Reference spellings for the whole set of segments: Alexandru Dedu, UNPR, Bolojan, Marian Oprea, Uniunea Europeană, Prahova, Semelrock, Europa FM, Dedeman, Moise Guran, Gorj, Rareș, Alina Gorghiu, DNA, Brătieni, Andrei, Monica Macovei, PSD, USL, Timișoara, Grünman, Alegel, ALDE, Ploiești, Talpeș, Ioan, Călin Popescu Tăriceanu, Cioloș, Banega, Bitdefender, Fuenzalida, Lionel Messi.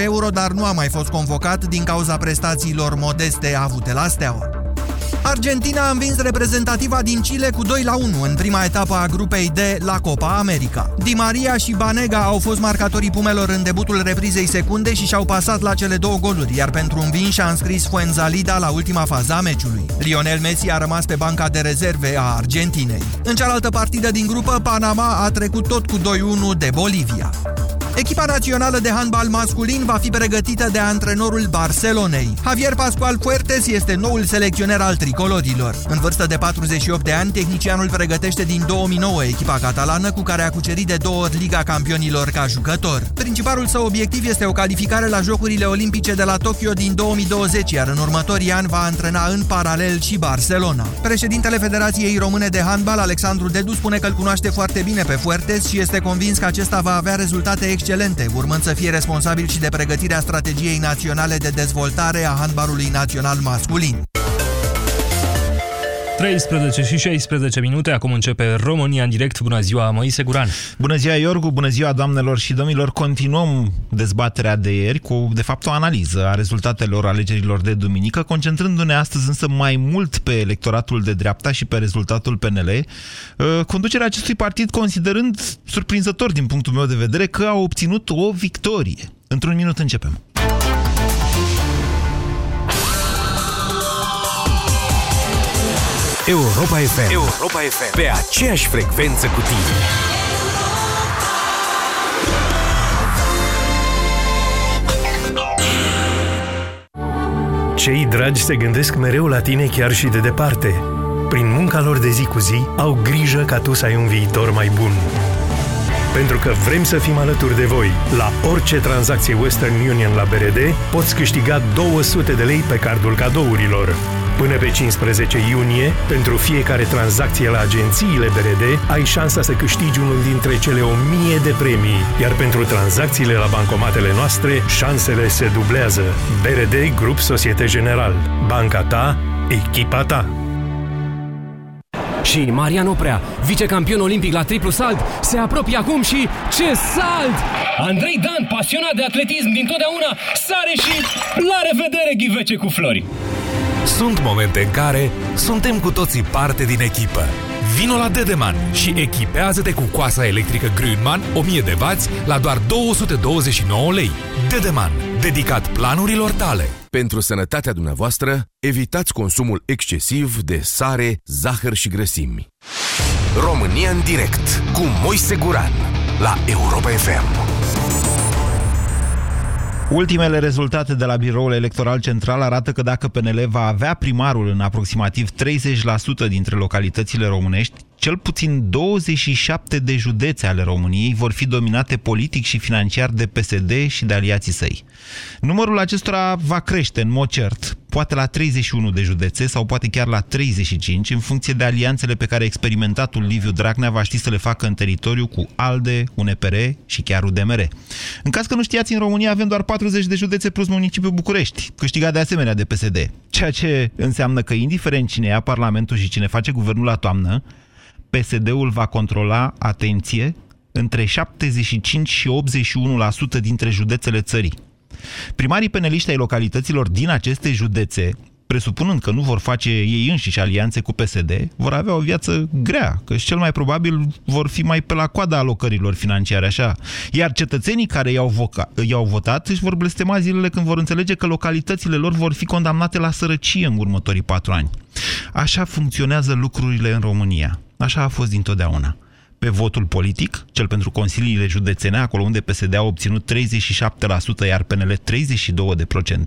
euro, dar nu a mai fost convocat din cauza prestațiilor modeste avute la Steaua. Argentina a învins reprezentativa din Chile cu 2-1 în prima etapă a grupei D la Copa America. Di Maria și Banega au fost marcatorii pumelor în debutul reprizei secunde și și-au pasat la cele două goluri, iar pentru învinși a înscris Fuenzalida la ultima fază a meciului. Lionel Messi a rămas pe banca de rezerve a Argentinei. În cealaltă partidă din grupă, Panama a trecut tot cu 2-1 de Bolivia. Echipa națională de handbal masculin va fi pregătită de antrenorul Barcelonei. Javier Pascual este noul selecționer al tricolorilor. În vârstă de 48 de ani, tehnicianul pregătește din 2009 echipa catalană, cu care a cucerit de două ori Liga Campionilor ca jucător. Principalul său obiectiv este o calificare la Jocurile Olimpice de la Tokyo din 2020, iar în următorii ani va antrena în paralel și Barcelona. Președintele Federației Române de Handbal, Alexandru Dedu, spune că îl cunoaște foarte bine pe Fuertes și este convins că acesta va avea rezultate excelente, urmând să fie responsabil și de pregătirea strategiei naționale de dezvoltare a handbalului național masculin. 13:16, acum începe România în direct. Bună ziua, Moise Guran! Bună ziua, Iorgu! Bună ziua, doamnelor și domnilor! Continuăm dezbaterea de ieri cu, de fapt, o analiză a rezultatelor alegerilor de duminică, concentrându-ne astăzi însă mai mult pe electoratul de dreapta și pe rezultatul PNL. Conducerea acestui partid considerând, surprinzător din punctul meu de vedere, că a obținut o victorie. Într-un minut începem. Europa FM. Europa FM. Pe aceeași frecvență cu tine. Cei dragi se gândesc mereu la tine chiar și de departe. Prin munca lor de zi cu zi, au grijă ca tu să ai un viitor mai bun. Pentru că vrem să fim alături de voi. La orice tranzacție Western Union la BRD, poți câștiga 200 de lei pe cardul cadourilor. Până pe 15 iunie, pentru fiecare tranzacție la agențiile BRD, ai șansa să câștigi unul dintre cele 1000 de premii, iar pentru tranzacțiile la bancomatele noastre, șansele se dublează. BRD Grup Societe General. Banca ta, echipa ta. Și Marian Oprea, vicecampion olimpic la triplu salt, se apropie acum și ce salt! Andrei Dan, pasionat de atletism dintotdeauna, sare și la revedere ghivece cu flori! Sunt momente în care suntem cu toții parte din echipă. Vino la Dedeman și echipează-te cu coasa electrică Grünman 1000W la doar 229 lei. Dedeman, dedicat planurilor tale. Pentru sănătatea dumneavoastră, evitați consumul excesiv de sare, zahăr și grăsimi. România în direct cu Moise Guran la Europa FM. Ultimele rezultate de la Biroul Electoral Central arată că dacă PNL va avea primarul în aproximativ 30% dintre localitățile românești, cel puțin 27 de județe ale României vor fi dominate politic și financiar de PSD și de aliații săi. Numărul acestora va crește în mod cert, poate la 31 de județe sau poate chiar la 35, în funcție de alianțele pe care experimentatul Liviu Dragnea va ști să le facă în teritoriu cu ALDE, UNPR și chiar UDMR. În caz că nu știați, în România avem doar 40 de județe plus municipiul București, câștigat de asemenea de PSD, ceea ce înseamnă că, indiferent cine ia Parlamentul și cine face guvernul la toamnă, PSD-ul va controla, atenție, între 75 și 81% dintre județele țării. Primarii peneliști ai localităților din aceste județe, presupunând că nu vor face ei înșiși alianțe cu PSD, vor avea o viață grea, că cel mai probabil vor fi mai pe la coada alocărilor financiare, așa. Iar cetățenii care i-au votat își vor blestema zilele când vor înțelege că localitățile lor vor fi condamnate la sărăcie în următorii 4 ani. Așa funcționează lucrurile în România. Așa a fost dintotdeauna. Pe votul politic, cel pentru consiliile județene, acolo unde PSD a obținut 37%, iar PNL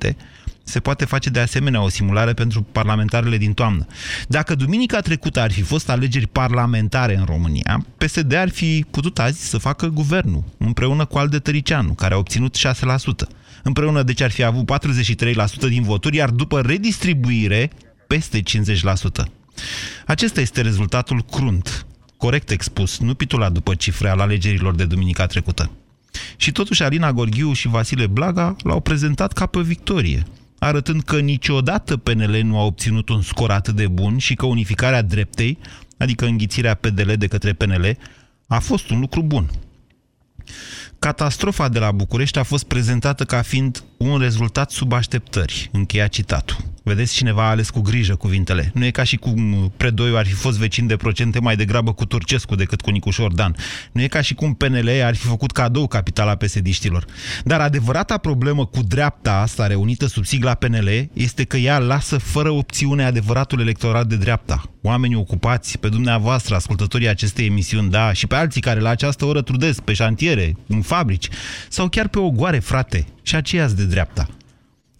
32%, se poate face de asemenea o simulare pentru parlamentarele din toamnă. Dacă duminica trecută ar fi fost alegeri parlamentare în România, PSD ar fi putut azi să facă guvernul, împreună cu ALDE Tăriceanu, care a obținut 6%. Împreună, deci, ar fi avut 43% din voturi, iar după redistribuire, peste 50%. Acesta este rezultatul crunt, corect expus, nu pitulat după cifre, al alegerilor de duminica trecută. Și totuși Alina Gorghiu și Vasile Blaga l-au prezentat ca pe victorie, arătând că niciodată PNL nu a obținut un scor atât de bun și că unificarea dreptei, adică înghițirea PDL de către PNL, a fost un lucru bun. Catastrofa de la București a fost prezentată ca fiind un rezultat sub așteptări. Încheia citatul. Vedeți, cineva a ales cu grijă cuvintele. Nu e ca și cum Predoiu ar fi fost vecin de procente mai degrabă cu Turcescu decât cu Nicușor Dan. Nu e ca și cum PNL ar fi făcut cadou capitala PSD-știlor. Dar adevărata problemă cu dreapta asta reunită sub sigla PNL este că ea lasă fără opțiune adevăratul electorat de dreapta. Oamenii ocupați, pe dumneavoastră, ascultătorii acestei emisiuni, da, și pe alții care la această oră trudesc pe șantiere, în fabrici, sau chiar pe ogoare, frate, și aceiați de dreapta.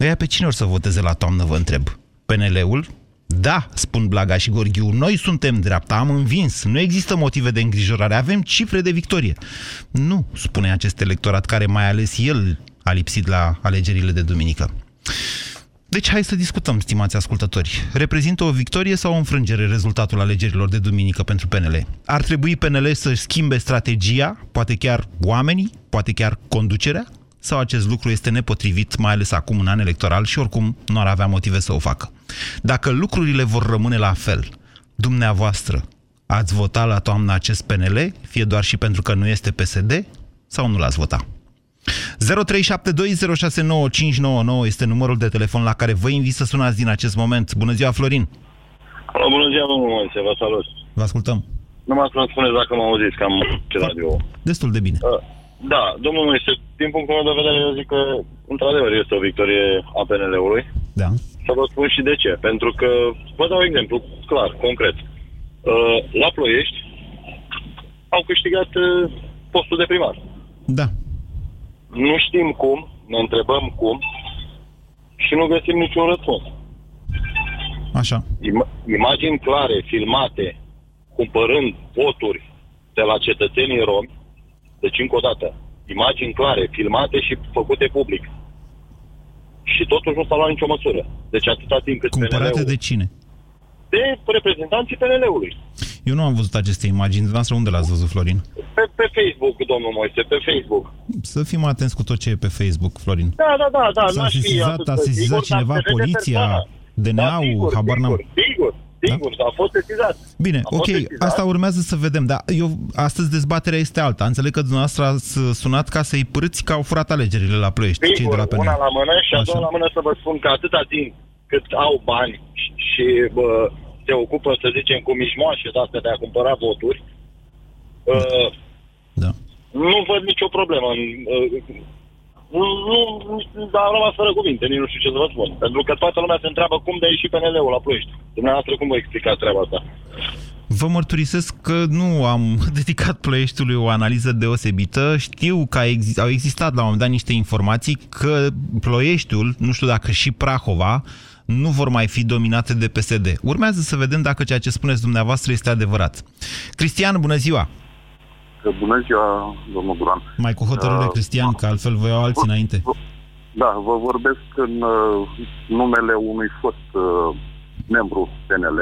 Ăia pe cine or să voteze la toamnă, vă întreb? PNL-ul? Da, spun Blaga și Gorghiu, noi suntem dreapta, am învins, nu există motive de îngrijorare, avem cifre de victorie. Nu, spune acest electorat care mai ales el a lipsit la alegerile de duminică. Deci hai să discutăm, stimați ascultători. Reprezintă o victorie sau o înfrângere rezultatul alegerilor de duminică pentru PNL? Ar trebui PNL să-și schimbe strategia, poate chiar oamenii, poate chiar conducerea? Sau acest lucru este nepotrivit, mai ales acum în an electoral și oricum nu ar avea motive să o facă? Dacă lucrurile vor rămâne la fel, dumneavoastră ați vota la toamna acest PNL, fie doar și pentru că nu este PSD, sau nu l-ați vota? 0372069599 este numărul de telefon la care vă invit să sunați din acest moment. Bună ziua, Florin! Bună ziua, domnul Moise, vă salut! Vă ascultăm! Numai să-mi spuneți dacă mă auziți, că am ce radio. Destul de bine. Da, domnul Moise, din punctul meu de vedere, eu zic că, într-adevăr, este o victorie a PNL-ului. Da. Să vă spun și de ce. Pentru că, vă dau un exemplu clar, concret. La Ploiești au câștigat postul de primar. Da. Nu știm cum, ne întrebăm cum și nu găsim niciun răspuns. Așa. Imagini clare, filmate, cumpărând voturi de la cetățenii romi, deci încă o dată, imagini clare, filmate și făcute public. Și totuși nu s-a luat nicio măsură. Deci atâta timp cât PNL-ul... Cumpărate de cine? De reprezentanții PNL-ului. Eu nu am văzut aceste imagini. Dumneavoastră, unde le-ați văzut, Florin? Pe Facebook, domnul Moise, pe Facebook. Să fim atenți cu tot ce e pe Facebook, Florin. Da. S-a sesizat cineva, poliția, DNA-ul, habar n-am... Sigur, da? A fost sesizat. Bine, a ok, asta urmează să vedem, dar eu, astăzi dezbaterea este alta. Înțeleg că dumneavoastră ați sunat ca să-i părâți că au furat alegerile la Ploiești. Sigur, cei de la PNL. Una la mână și a doua la mână să vă spun că atâta timp cât au bani și se ocupă, să zicem, cu mijmoașe de astea de a cumpăra voturi, da. Nu văd nicio problemă. Dar am rămas fără cuvinte, nici nu știu ce să vă spun. Pentru că toată lumea se întreabă cum de a ieși PNL-ul la Ploiești. Dumneavoastră, cum vă explicați treaba asta? Vă mărturisesc că nu am dedicat Ploieștiului o analiză deosebită. Știu că au existat la un moment dat niște informații că Ploieștiul, nu știu dacă și Prahova, nu vor mai fi dominate de PSD. Urmează să vedem dacă ceea ce spuneți dumneavoastră este adevărat. Cristian, bună ziua! Bună ziua, domnul Guran. Mai cu hotărâre, Cristian, că altfel vă iau alții înainte. Da, vă vorbesc în numele unui fost membru PNL,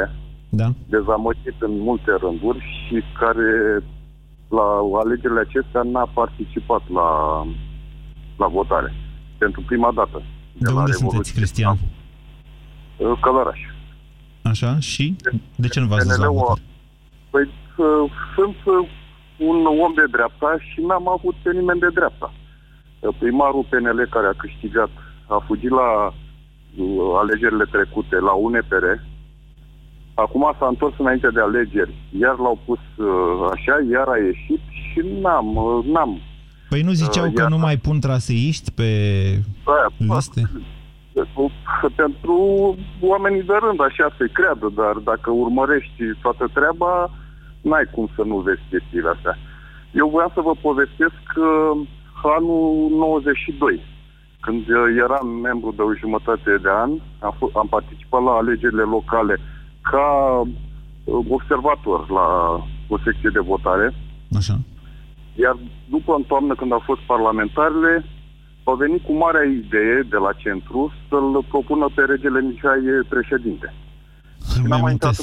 da, dezamăgit în multe rânduri și care la alegerile acestea n-a participat la votare. Pentru prima dată. De unde sunteți, Cristian? Ca Rareș. Așa, și? De ce nu v-ați dus la votare? Păi sunt un om de dreapta și n-am avut pe nimeni de dreapta. Primarul PNL care a câștigat a fugit la alegerile trecute, la UNPR. Acum s-a întors înainte de alegeri. Iar l-au pus așa, iar a ieșit și n-am. Păi nu ziceau că nu mai pun traseiști pe liste? Pentru oamenii de rând, așa se creadă, dar dacă urmărești toată treaba, n-ai cum să nu vezi chestiile astea. Eu voiam să vă povestesc anul 92, când eram membru de o jumătate de an, am participat la alegerile locale ca observator la o secție de votare. Așa. Iar după, în toamnă, când au fost parlamentarele, au venit cu marea idee de la centru să-l propună pe regele Mihai președinte. N-am mai intrat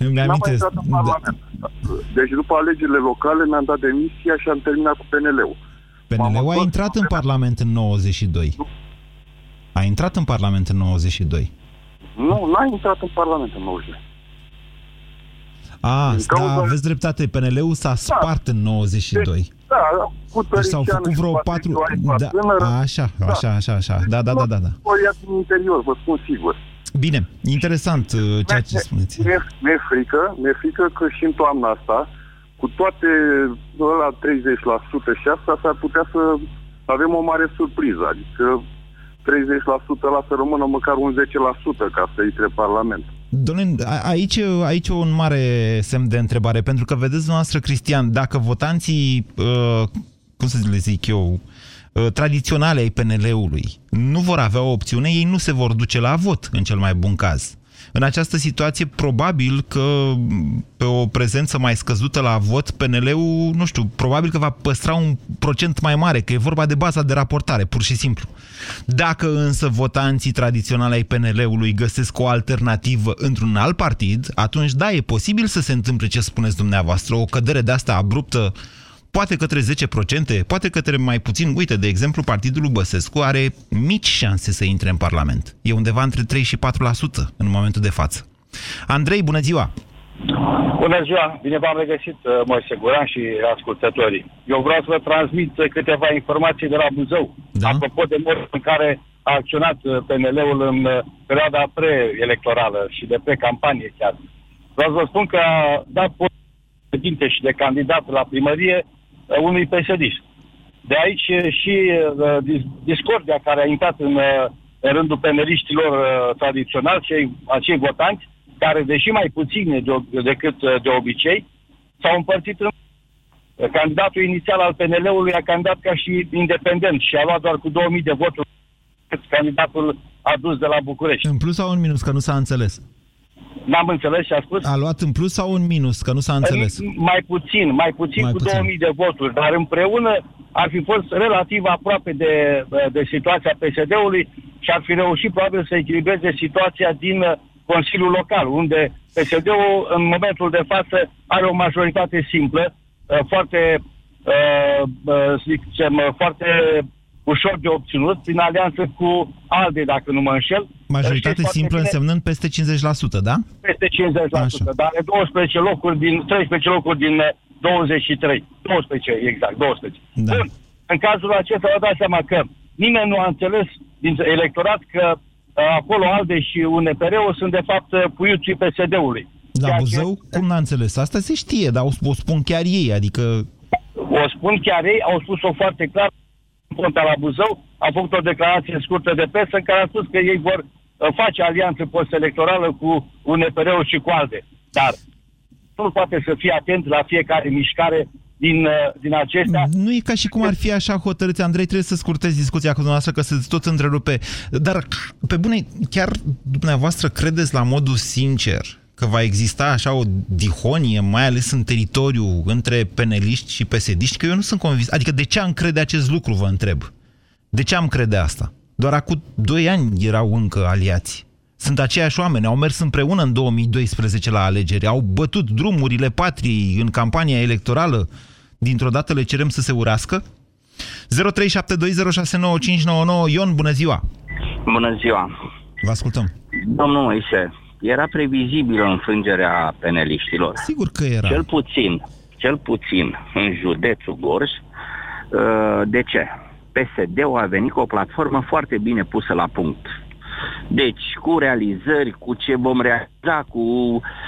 în Parlament. Deci după alegerile locale mi-am dat demisia și am terminat cu PNL-ul. PNL-ul a intrat în Parlament în 92. A intrat în Parlament în 92. Nu, n-a intrat în Parlament în 92. Aveți dreptate, PNL-ul s-a spart în 92. Da, cu Tăriceanu. S-au făcut vreo patru... Da, așa. Da. Iată în interior, vă spun sigur. Bine, interesant ceea ce spuneți. Mi-e frică că și în toamna asta, cu toate la 30% și asta, s-ar putea să avem o mare surpriză. Adică 30% la să rămână măcar un 10% ca să intre Parlament. Dom'le, aici e un mare semn de întrebare, pentru că vedeți dumneavoastră, Cristian, dacă votanții, cum să le zic eu, tradiționale ai PNL-ului nu vor avea o opțiune, ei nu se vor duce la vot, în cel mai bun caz. În această situație, probabil că pe o prezență mai scăzută la vot, PNL-ul, nu știu, probabil că va păstra un procent mai mare, că e vorba de baza de raportare, pur și simplu. Dacă însă votanții tradiționali ai PNL-ului găsesc o alternativă într-un alt partid, atunci da, e posibil să se întâmple ce spuneți dumneavoastră, o cădere de asta abruptă, poate către 10%, poate către mai puțin. Uite, de exemplu, partidul lui Băsescu are mici șanse să intre în Parlament. E undeva între 3 și 4% în momentul de față. Andrei, bună ziua! Bună ziua! Bine v-am regăsit, Moise Guran și ascultătorii. Eu vreau să vă transmit câteva informații de la Buzău. Da? Apropo de modul în care a acționat PNL-ul în perioada pre-electorală și de pre-campanie chiar. Vreau să vă spun că a dat președinte și de candidat la primărie unui PSD-ist. De aici și discordia care a intrat în rândul peneliștilor tradiționali, acei votanți, care, deși mai puține decât de obicei, s-au împărțit în... Candidatul inițial al PNL-ului a candidat ca și independent și a luat doar cu 2000 de voturi candidatul adus de la București. În plus sau în minus, că nu s-a înțeles? N-am înțeles și a spus. A luat în plus sau în minus, că nu s-a înțeles? Mai puțin, 2000 de voturi, dar împreună ar fi fost relativ aproape de situația PSD-ului și ar fi reușit probabil să echilibreze situația din Consiliul Local, unde PSD-ul în momentul de față are o majoritate simplă, foarte ușor de obținut, prin alianță cu ALDE, dacă nu mă înșel. Majoritate simplă însemnând peste 50%, da? Peste 50%, așa. Dar are 12 locuri din, 13 locuri din 23. 12, exact, 12. Da. Bun, în cazul acesta vă dați seama că nimeni nu a înțeles din electorat că acolo ALDE și UNPR-ul sunt de fapt puiuții PSD-ului. La Buzău, cum n-a înțeles? Asta se știe, dar o spun chiar ei, adică... O spun chiar ei, au spus-o foarte clar. Ponta la Buzău a făcut o declarație scurtă de presă în care a spus că ei vor face alianță post-electorală cu UNPR-ul și cu ALDE. Dar nu poate să fie atent la fiecare mișcare din acestea. Nu e ca și cum ar fi așa hotărâți, Andrei, trebuie să scurtezi discuția cu dumneavoastră, că se tot întrerupe. Dar, pe bune, chiar dumneavoastră credeți la modul sincer că va exista așa o dihonie, mai ales în teritoriu, între peneliști și PSD-iști, că eu nu sunt convins. Adică de ce am crede acest lucru, vă întreb? De ce am crede asta? Doar acum 2 ani erau încă aliați. Sunt aceiași oameni, au mers împreună în 2012 la alegeri, au bătut drumurile patriei în campania electorală. Dintr-o dată le cerem să se urască? 0372069599. Ion, bună ziua! Bună ziua! Vă ascultăm! Domnul Moise, era previzibilă înfrângerea peneliștilor. Sigur că era. Cel puțin în județul Gorj. De ce? PSD-ul a venit cu o platformă foarte bine pusă la punct. Deci, cu realizări, cu ce vom realiza, cu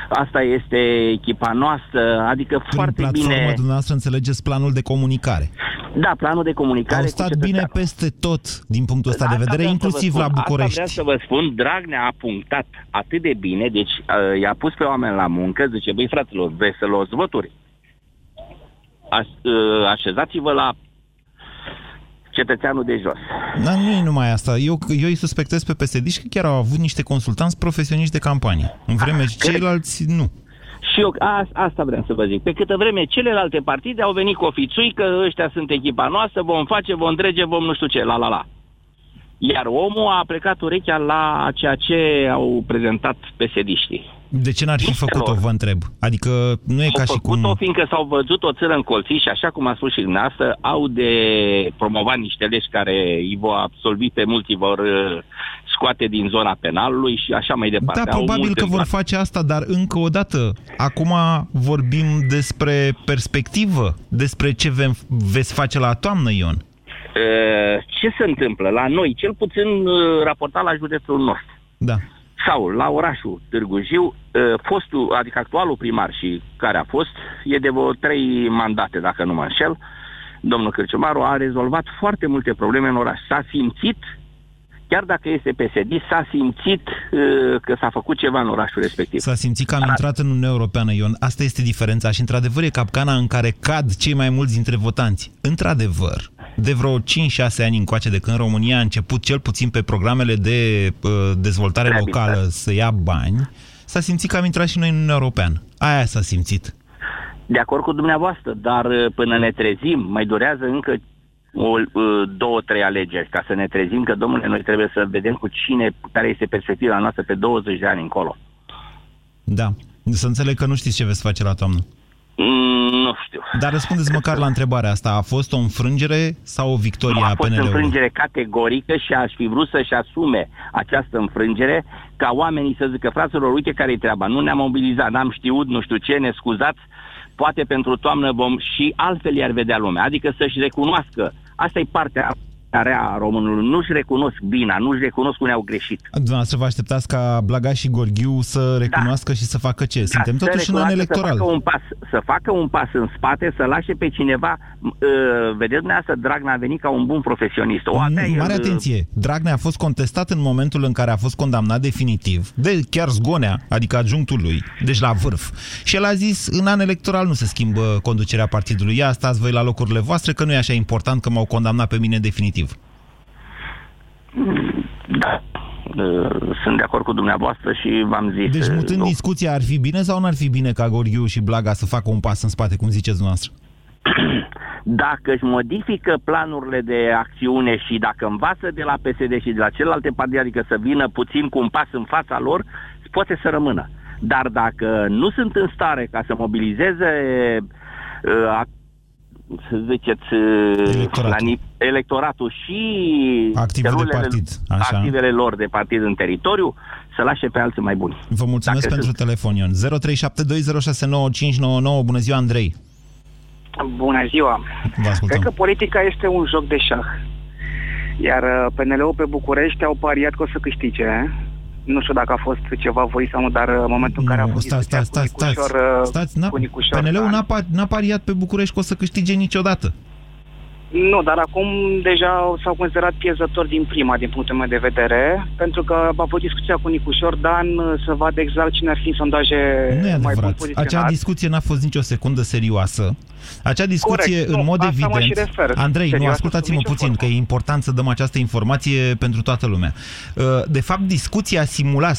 asta este echipa noastră, adică prin foarte bine... Prin platforma dumneavoastră înțelegeți planul de comunicare. Da, planul de comunicare. Au stat bine peste tot, din punctul ăsta de vedere, inclusiv la București. Asta vreau să vă spun, Dragnea a punctat atât de bine, deci i-a pus pe oameni la muncă, zice, băi fraților, vreți să luați voturi? Așezați-vă la cetățeanul de jos. Dar nu e numai asta. Eu îi suspectez pe PSD-și că chiar au avut niște consultanți profesioniști de campanie. În vreme ce ceilalți nu. Și eu asta vreau să vă zic. Pe câtă vreme celelalte partide au venit cu ofițui că ăștia sunt echipa noastră, vom face, vom drege, vom nu știu ce, la la la. Iar omul a plecat urechea la ceea ce au prezentat PSD-știi. De ce n-ar fi făcut-o, vă întreb? Adică nu e ca și cum... Au făcut-o fiindcă s-au văzut o țară în colții și, așa cum a spus și dumneavoastră, au de promovat niște legi care îi vor absolvi pe mulți, îi vor scoate din zona penalului și așa mai departe. Da, probabil că vor face asta, dar încă o dată, acum vorbim despre perspectivă, despre ce veți face la toamnă, Ion. Ce se întâmplă la noi, cel puțin raportat la județul nostru. Da. Sau la orașul Târgu Jiu, fostul, adică actualul primar și care a fost, e de vreo 3 mandate, dacă nu mă înșel, domnul Cârciumaru a rezolvat foarte multe probleme în oraș. S-a simțit, chiar dacă este PSD, s-a simțit că s-a făcut ceva în orașul respectiv. S-a simțit că am intrat în Uniunea Europeană, Ion. Asta este diferența și, într-adevăr, e capcana în care cad cei mai mulți dintre votanți. Într-adevăr, de vreo 5-6 ani încoace, de când România a început, cel puțin pe programele de dezvoltare locală, să ia bani, s-a simțit că am intrat și noi în Uniunea Europeană. Aia s-a simțit. De acord cu dumneavoastră, dar până ne trezim, mai durează încă 2-3 alegeri ca să ne trezim că, domnule, noi trebuie să vedem cu cine, care este perspectiva noastră pe 20 de ani încolo. Da. Să înțeleg că nu știți ce veți face la toamnă. Nu știu. Dar răspundeți măcar la întrebarea asta. A fost o înfrângere sau o victorie a PNL-ului? A fost o înfrângere categorică și aș fi vrut să-și asume această înfrângere ca oamenii să zică, fraților, uite care-i treaba, nu ne-am mobilizat, n-am știut, nu știu ce, ne scuzați, poate pentru toamnă vom și altfel i-ar vedea lumea. Adică să-și recunoască. Asta e partea rea a românului. Nu-și recunosc bina, nu-și recunosc unde au greșit. Dumneavoastră vă așteptați ca Blaga și Gorghiu să recunoască și să facă ce? Suntem totuși în an electoral. Să facă un pas în spate, să lase pe cineva. Vedeți dumneavoastră, Dragnea a venit ca un bun profesionist. Mare atenție! Dragnea a fost contestat în momentul în care a fost condamnat definitiv, de chiar Zgonea, adică adjunctul lui, deci la vârf. Și el a zis, în an electoral nu se schimbă conducerea partidului. Ia, stați voi la locurile voastre, că nu e așa important că m-au condamnat pe mine definitiv. Da, sunt de acord cu dumneavoastră și v-am zis. Deci mutând discuția, ar fi bine sau n-ar fi bine ca Gorghiu și Blaga să facă un pas în spate, cum ziceți dumneavoastră? Dacă își modifică planurile de acțiune și dacă învață de la PSD și de la celelalte partide, adică să vină puțin cu un pas în fața lor, poate să rămână. Dar dacă nu sunt în stare ca să mobilizeze electoratul și activele lor de partid în teritoriu, să lase pe alții mai buni. Vă mulțumesc pentru telefon, Ion. 0372069599. Bună ziua, Andrei. Bună ziua. Cred că politica este un joc de șah. Iar PNL-ul pe București au pariat că o să câștige. Nu știu dacă a fost ceva voi sau nu, dar în momentul în care a fost cu Nicușor, PNL-ul n-a pariat pe București că o să câștige niciodată. Nu, dar acum deja s-au considerat pierzători din prima, din punctul meu de vedere, pentru că a avut discuția cu Nicușor Dan să vadă exact cine ar fi în sondaje mai bun poziționat. Acea discuție n-a fost nicio secundă serioasă. Acea discuție, corect, în mod evident... Andrei, serioasă, nu, ascultați-mă puțin, că e important să dăm această informație pentru toată lumea. De fapt, discuția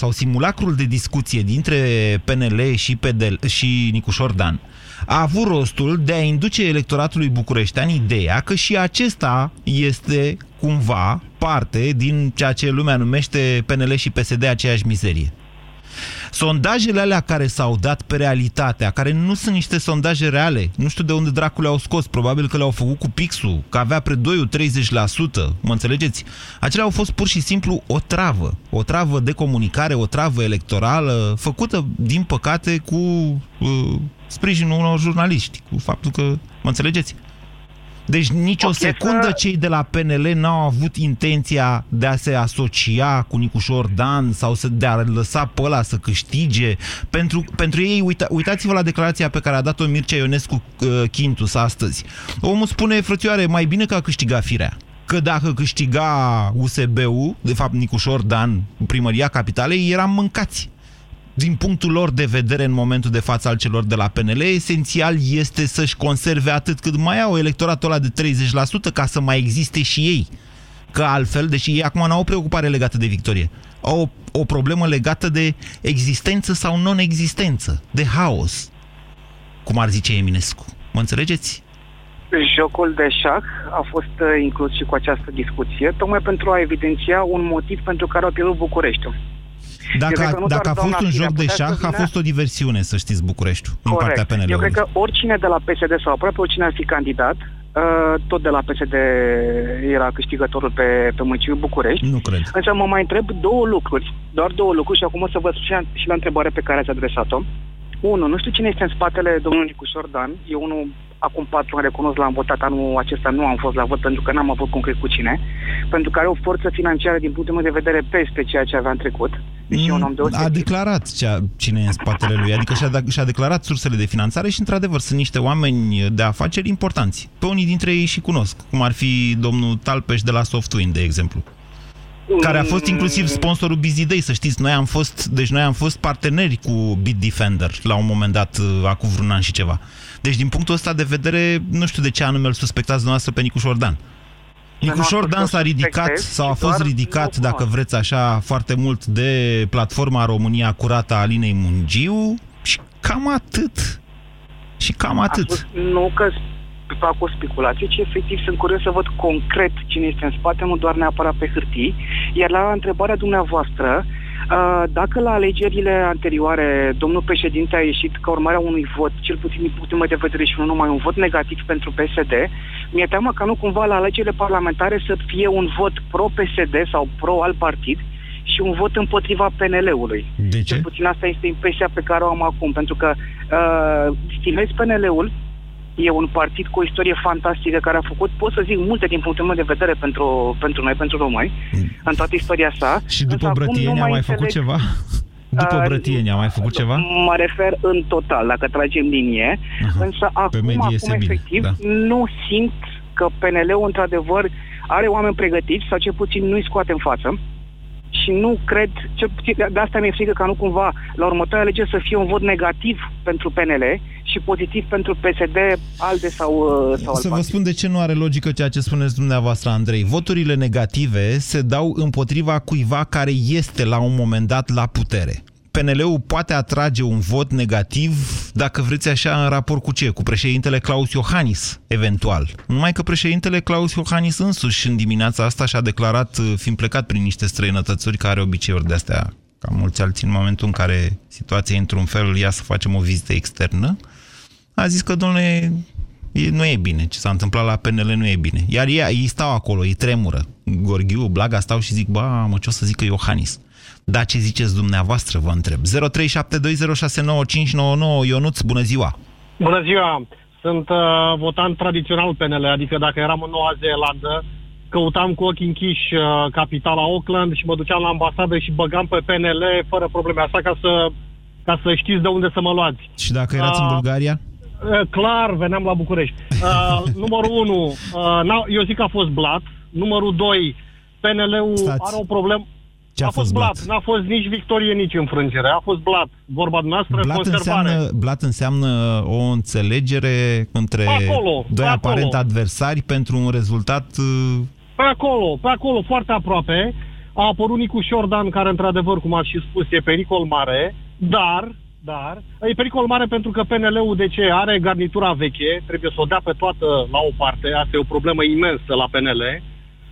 simulacrul de discuție dintre PNL și PDL și Nicușor Dan a avut rostul de a induce electoratului bucureștean ideea că și acesta este cumva parte din ceea ce lumea numește PNL și PSD aceeași mizerie. Sondajele alea care s-au dat pe realitatea, care nu sunt niște sondaje reale, nu știu de unde dracu le-au scos, probabil că le-au făcut cu pixul, că avea Predoiu 30%, mă înțelegeți? Acelea au fost pur și simplu o travă de comunicare, o travă electorală, făcută, din păcate, cu sprijinul unor jurnaliști, cu faptul că, mă înțelegeți? Deci nicio secundă cei de la PNL n-au avut intenția de a se asocia cu Nicușor Dan sau de a lăsa pe ăla să câștige. Pentru ei, uitați-vă la declarația pe care a dat-o Mircea Ionescu Chintus astăzi. Omul spune, frățioare, mai bine că a câștigat firea. Că dacă câștiga USB-ul, de fapt Nicușor Dan, primăria capitalei, eram mâncați. Din punctul lor de vedere, în momentul de față al celor de la PNL, esențial este să-și conserve atât cât mai au electoratul ăla de 30% ca să mai existe și ei. Că altfel, deși ei acum n-au o preocupare legată de victorie, au o problemă legată de existență sau non-existență, de haos, cum ar zice Eminescu. Mă înțelegeți? Jocul de șah a fost inclus și cu această discuție, tocmai pentru a evidenția un motiv pentru care au pierdut Bucureștiul. Dacă a fost un joc de șah, a fost o diversiune, să știți, Bucureștiul, din partea PNL-ului. Eu cred că oricine de la PSD sau aproape oricine ar fi candidat, tot de la PSD era câștigătorul pe municipiul București. Nu cred. Însă mă mai întreb două lucruri, doar două lucruri, și acum o să vă spun și la întrebarea pe care ați adresat-o. Unu, nu știu cine este în spatele domnului Nicușor Dan. Eu unul, acum 4 ani, recunosc, l-am votat. Anul acesta nu am fost la vot pentru că n-am avut concret cu cine. Pentru că are o forță financiară, din punctul meu de vedere, peste ceea ce avea în trecut. Deci eu un om deosebit. A declarat cine e în spatele lui. Adică și-a declarat sursele de finanțare și, într-adevăr, sunt niște oameni de afaceri importanți. Pe unii dintre ei și cunosc, cum ar fi domnul Talpeș de la Softwin, de exemplu, care a fost inclusiv sponsorul BusyDay, să știți. Noi am fost parteneri cu Bitdefender la un moment dat, acum vreun an și ceva. Deci, din punctul ăsta de vedere, nu știu de ce anume îl suspectați dumneavoastră pe Nicușor Dan. Nicușor Dan s-a ridicat, sau a fost ridicat, dacă vreți așa, foarte mult de platforma România Curată a Alinei Mungiu și cam atât. Nu că fac o speculație, ci efectiv sunt curios să văd concret cine este în spate, nu doar neapărat pe hârtii. Iar la întrebarea dumneavoastră, dacă la alegerile anterioare domnul președinte a ieșit ca urmare a unui vot, cel puțin din punctul meu de vedere, și nu numai un vot negativ pentru PSD, mi-e teamă ca nu cumva la alegerile parlamentare să fie un vot pro-PSD sau pro-alt partid și un vot împotriva PNL-ului. De ce? Cel puțin asta este impresia pe care o am acum, pentru că stimez PNL-ul. E un partid cu o istorie fantastică care a făcut, pot să zic, multe din punctul meu de vedere pentru noi, pentru români, în toată istoria sa. Și după Brătieni a mai făcut ceva? După Brătieni a mai făcut ceva? Mă refer în total, dacă tragem linie. Însă acum efectiv, da, nu simt că PNL-ul într-adevăr are oameni pregătiți, sau cel puțin nu-i scoate în față. Și nu cred, cel puțin, de asta mi-e frică ca nu cumva la următoarea alegeri să fie un vot negativ pentru PNL și pozitiv pentru PSD, ALDE sau să vă spun de ce nu are logică ceea ce spuneți dumneavoastră, Andrei. Voturile negative se dau împotriva cuiva care este la un moment dat la putere. PNL-ul poate atrage un vot negativ, dacă vreți așa, în raport cu ce? Cu președintele Klaus Iohannis, eventual. Numai că președintele Klaus Iohannis însuși în dimineața asta și-a declarat, fiind plecat prin niște străinătățuri, care are obiceiuri de-astea, ca mulți alții, în momentul în care situația într-un fel, ia să facem o vizită externă, a zis că, domnule, nu e bine, ce s-a întâmplat la PNL nu e bine. Iar ei stau acolo, ei tremură. Gorghiu, Blaga stau și zic, ba, mă, ce o să zică Iohannis? Da, ce ziceți dumneavoastră, vă întreb. 0372069599. Ionuț, bună ziua! Bună ziua! Sunt votant tradițional PNL, adică dacă eram în Noua Zeelandă, căutam cu ochii închiși capitala Auckland și mă duceam la ambasadă și băgam pe PNL fără probleme. Asta ca să știți de unde să mă luați. Și dacă erați în Bulgaria? Clar, veneam la București. Numărul 1, eu zic că a fost blat. Numărul 2, PNL-ul are o problemă. A fost blat. N-a fost nici victorie, nici înfrângere. A fost blat. Vorba noastră, conservare. Blat înseamnă o înțelegere între doi aparent adversari pentru un rezultat... Pe acolo, foarte aproape. A apărut Nicușor Dan, care, într-adevăr, cum ați și spus, e pericol mare, dar e pericol mare pentru că PNL-ul, de ce? Are garnitura veche, trebuie să o dea pe toată la o parte, asta e o problemă imensă la PNL.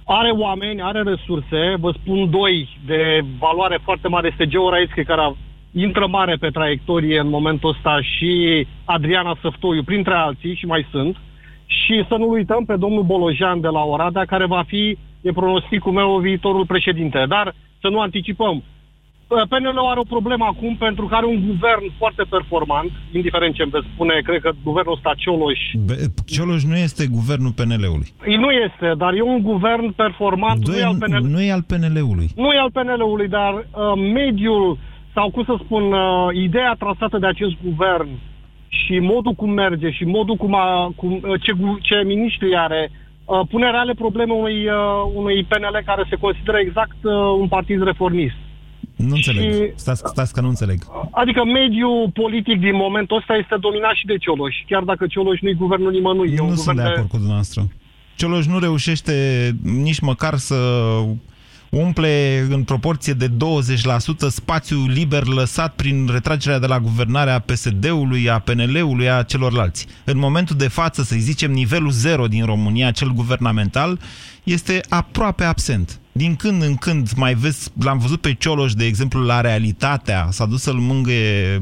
Are oameni, are resurse, vă spun doi de valoare foarte mare, este Geo Raescu, care intră mare pe traiectorie în momentul ăsta, și Adriana Săftoiu, printre alții, și mai sunt. Și să nu uităm pe domnul Bolojan de la Oradea, care va fi, e pronosticul meu, viitorul președinte. Dar să nu anticipăm. PNL-ul are o problemă acum pentru că are un guvern foarte performant, indiferent ce îmi veți spune, cred că guvernul ăsta Cioloș... Cioloș nu este guvernul PNL-ului. Nu este, dar e un guvern performant, nu e al PNL-ului. Nu e al PNL-ului, dar mediul, sau cum să spun, ideea trasată de acest guvern și modul cum merge și modul ce miniștri are... pune reale probleme unui PNL care se consideră exact un partid reformist. Nu înțeleg. Și, stați că nu înțeleg. Adică mediul politic din momentul ăsta este dominat și de Cioloș, chiar dacă Cioloș nu-i guvernul nimănui. Nu sunt de acord cu dumneavoastră. Cioloș nu reușește nici măcar să umple în proporție de 20% spațiul liber lăsat prin retragerea de la guvernare a PSD-ului, a PNL-ului, a celorlalți. În momentul de față, să-i zicem, nivelul 0 din România, cel guvernamental, este aproape absent. Din când în când mai vezi, l-am văzut pe Cioloș, de exemplu, la Realitatea, s-a dus să-l mângâie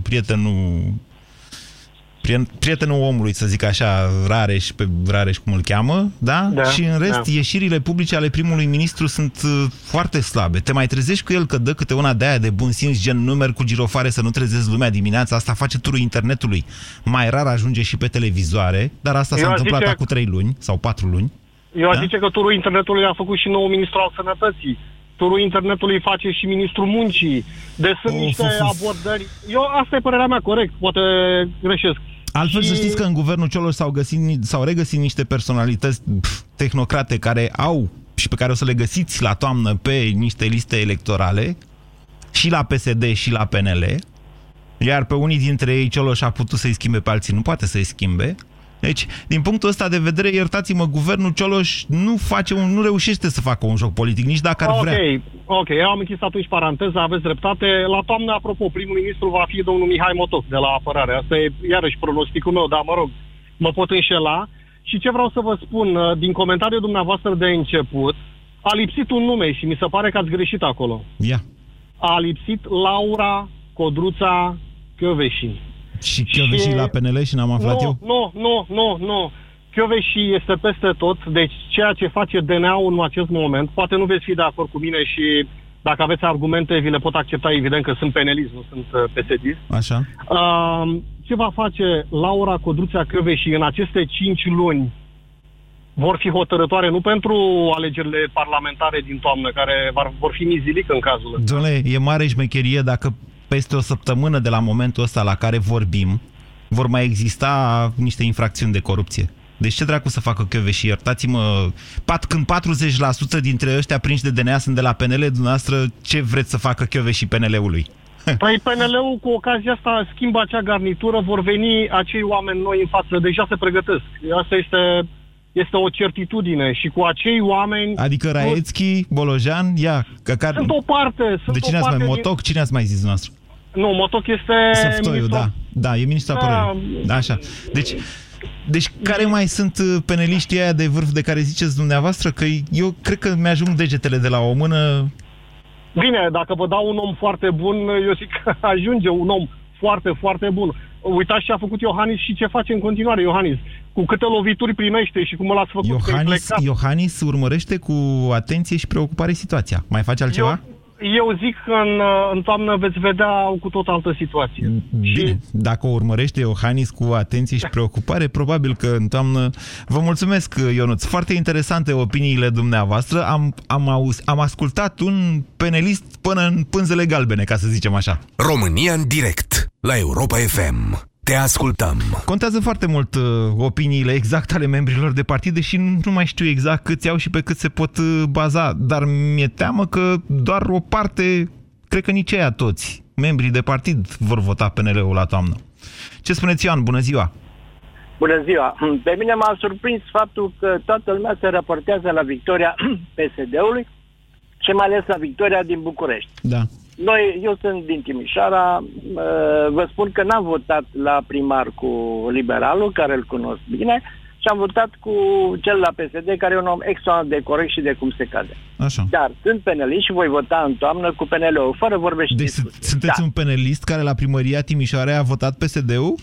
prietenul omului, să zic așa, Rareș, pe Rareș cum îl cheamă, da? Da, și în rest, da, ieșirile publice ale primului ministru sunt foarte slabe. Te mai trezești cu el că dă câte una de aia de bun simț, gen nu merg cu girofare să nu trezezi lumea dimineața, asta face turul internetului. Mai rar ajunge și pe televizoare, dar asta s-a întâmplat acum 3 luni sau 4 luni. Eu aș zice că turul internetului a făcut și nou ministru al sănătății. Turul internetului face și ministrul muncii. Deci sunt niște abordări. Eu, asta e părerea mea, corect, poate greșesc. Altfel, să știți că în guvernul Cioloș s-au regăsit niște personalități tehnocrate care au și pe care o să le găsiți la toamnă pe niște liste electorale și la PSD și la PNL. Iar pe unii dintre ei Cioloș a putut să-i schimbe, pe alții nu poate să-i schimbe. Deci, din punctul ăsta de vedere, iertați-mă, guvernul Cioloș nu reușește să facă un joc politic, nici dacă ar vrea. Ok, eu am închis atunci paranteza, aveți dreptate. La toamnă, apropo, primul ministru va fi domnul Mihai Motoc de la Apărare. Asta e iarăși pronosticul meu, dar mă rog, mă pot înșela. Și ce vreau să vă spun, din comentariul dumneavoastră de început, a lipsit un nume și mi se pare că ați greșit acolo. Ia. A lipsit Laura Codruța Kövesi. Și Kövesi la PNL și n-am aflat eu? Nu. Kövesi este peste tot, deci ceea ce face DNA-ul în acest moment, poate nu veți fi de acord cu mine și dacă aveți argumente vi le pot accepta, evident că sunt penelist, nu sunt PSD. Așa. Ce va face Laura Codruța Kövesi în aceste 5 luni vor fi hotărătoare, nu pentru alegerile parlamentare din toamnă, care vor fi mizilic în cazul ăsta. Doamne, e mare șmecherie dacă peste o săptămână de la momentul ăsta la care vorbim, vor mai exista niște infracțiuni de corupție. Deci ce dracu să facă Kövesi? Iertați-mă, când 40% dintre ăștia prinși de DNA sunt de la PNL, dumneavoastră, ce vreți să facă Kövesi PNL-ului? Păi PNL-ul cu ocazia asta schimbă acea garnitură, vor veni acei oameni noi în față, deja se pregătesc. Asta este o certitudine și cu acei oameni... Adică Raețchi, Bolojan, ia... Căcar... Sunt o parte... Sunt de cine ați mai... Motoc? Cine ați mai zis noastră? Nu, Motoc este... Săftoiu, da. Da, e ministrul apărării. Da, așa. Deci care mai sunt peneliștii aia de vârf de care ziceți dumneavoastră? Că eu cred că mi-ajung degetele de la o mână... Bine, dacă vă dau un om foarte bun, eu zic că ajunge un om foarte, foarte bun. Uitați ce a făcut Iohannis și ce face în continuare Iohannis. Cu câte lovituri primește și cum l-ați făcut. Iohannis urmărește cu atenție și preocupare situația. Mai face altceva? Eu zic că în toamnă veți vedea cu tot altă situație. Bine, și... dacă o urmărește Iohannis cu atenție și preocupare, probabil că în toamnă... Vă mulțumesc, Ionuț. Foarte interesante opiniile dumneavoastră. Am ascultat un penelist până în pânzele galbene, ca să zicem așa. România în direct, la Europa FM. Te ascultăm. Contează foarte mult opiniile exact ale membrilor de partid, deși nu mai știu exact câți au și pe cât se pot baza, dar mi-e teamă că doar o parte, cred că nici aia toți, membrii de partid vor vota PNL-ul la toamnă. Ce spuneți, Ion? Bună ziua! Bună ziua! Pe mine m-a surprins faptul că toată lumea se raportează la victoria PSD-ului și mai ales la victoria din București. Da. Eu sunt din Timișoara, vă spun că n-am votat la primar cu liberalul, care îl cunosc bine, și am votat cu cel la PSD, care e un om extraordinar de corect și de cum se cade. Așa. Dar sunt penelist și voi vota în toamnă cu PNL-ul, fără vorbe și discuții. Deci sunteți un penelist care la primăria Timișoara a votat PSD-ul?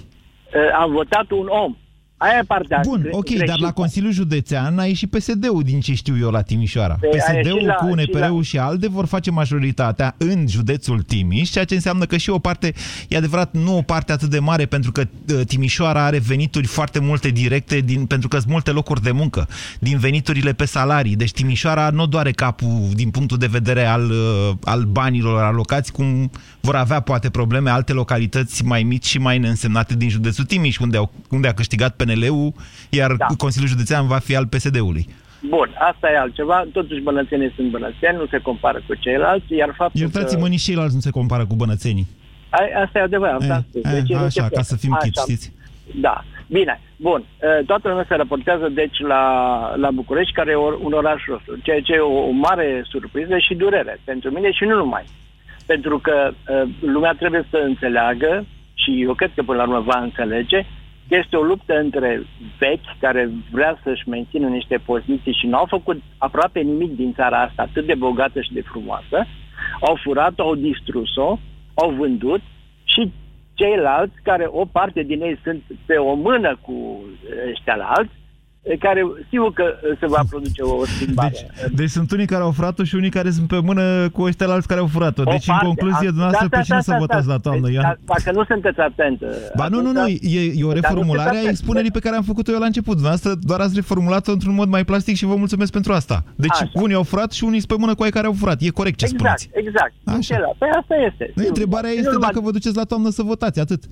Am votat un om. Aia e partea. Bun, ok, dar la Consiliul Județean a ieșit PSD-ul, din ce știu eu, la Timișoara. PSD-ul cu UNPR-ul și ALDE vor face majoritatea în județul Timiș, ceea ce înseamnă că și o parte, e adevărat, nu o parte atât de mare, pentru că Timișoara are venituri foarte multe directe, pentru că sunt multe locuri de muncă, din veniturile pe salarii. Deci Timișoara nu doare capul din punctul de vedere al banilor alocați, cum vor avea poate probleme alte localități mai mici și mai neînsemnate din județul Timiș, unde a câștigat PNL-ul, iar Consiliul Județean va fi al PSD-ului. Bun, asta e altceva. Totuși bănățenii sunt bănățeni, nu se compară cu ceilalți, iar faptul Iertați-mă, nici ceilalți nu se compară cu bănățenii. Asta e adevărat. Așa, ca să fim chit, știți? Da, bine. Bun, toată lumea se raportează deci la București, care e un oraș roșu, ceea ce e o mare surpriză și durere pentru mine și nu numai. Pentru că lumea trebuie să înțeleagă, și eu cred că până la urmă va înțelege, Este o luptă între vechi care vrea să-și mențină niște poziții și n-au făcut aproape nimic din țara asta atât de bogată și de frumoasă. Au furat-o, au distrus-o, au vândut și ceilalți care, o parte din ei sunt pe o mână cu ăștia-lalți, care știu că se va produce o schimbare. Deci sunt unii care au furat-o și unii care sunt pe mână cu ăștia alți care au furat-o. Deci, în concluzie, dumneavoastră, pe cine să votați la toamnă, Ioan? Dacă nu sunteți atentă... Ba nu, nu, nu, e o reformulare a expunerii pe care am făcut-o eu la început. Dumneavoastră doar ați reformulat-o într-un mod mai plastic și vă mulțumesc pentru asta. Deci, unii au furat și unii sunt pe mână cu ai care au furat. E corect ce spuneți. Exact, exact. Păi asta este. Întrebarea este dacă vă duceți la toamnă să votați, atât.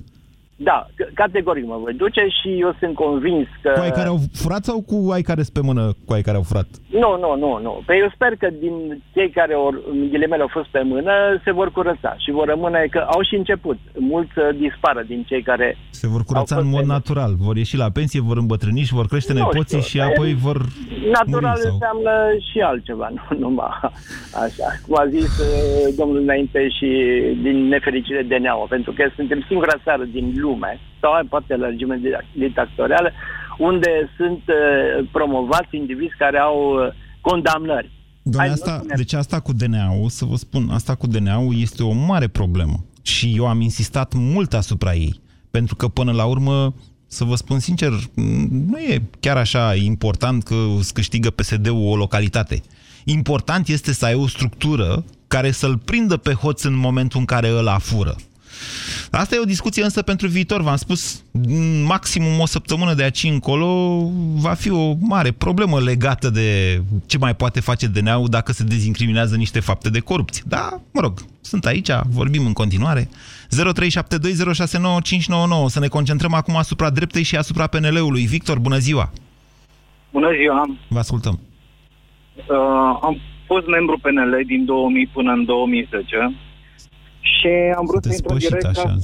Da, categoric mă voi duce și eu sunt convins că... Cu ai care au furat sau cu ai care sunt pe mână cu ai care au furat? Nu, nu, nu, nu. Păi eu sper că din cei care în ghilimele au fost pe mână se vor curăța și vor rămâne, că au și început. Mulți dispară din cei care... Se vor curăța în mod natural. Vor ieși la pensie, vor îmbătrâni și vor crește nepoții și apoi vor... Natural înseamnă și altceva, nu numai așa. Cum a zis domnul înainte și din nefericire DNA-ul, pentru că suntem singura țară din lume, sau poate la regime dictatorială, unde sunt promovați indivizi care au condamnări. Doamne, deci asta cu DNA-ul, să vă spun, asta cu DNA-ul este o mare problemă. Și eu am insistat mult asupra ei. Pentru că până la urmă, să vă spun sincer, nu e chiar așa important că îți câștigă PSD-ul o localitate. Important este să ai o structură care să-l prindă pe hoț în momentul în care îl afură. Asta e o discuție însă pentru viitor. V-am spus, maximum o săptămână de aici încolo va fi o mare problemă legată de ce mai poate face DNA-ul dacă se dezincriminează niște fapte de corupție. Da, mă rog, sunt aici, vorbim în continuare. 0372069599. Să ne concentrăm acum asupra dreptei și asupra PNL-ului. Victor, bună ziua! Bună ziua! Vă ascultăm! Am fost membru PNL din 2000 până în 2010. Și am vrut să intru direct așa.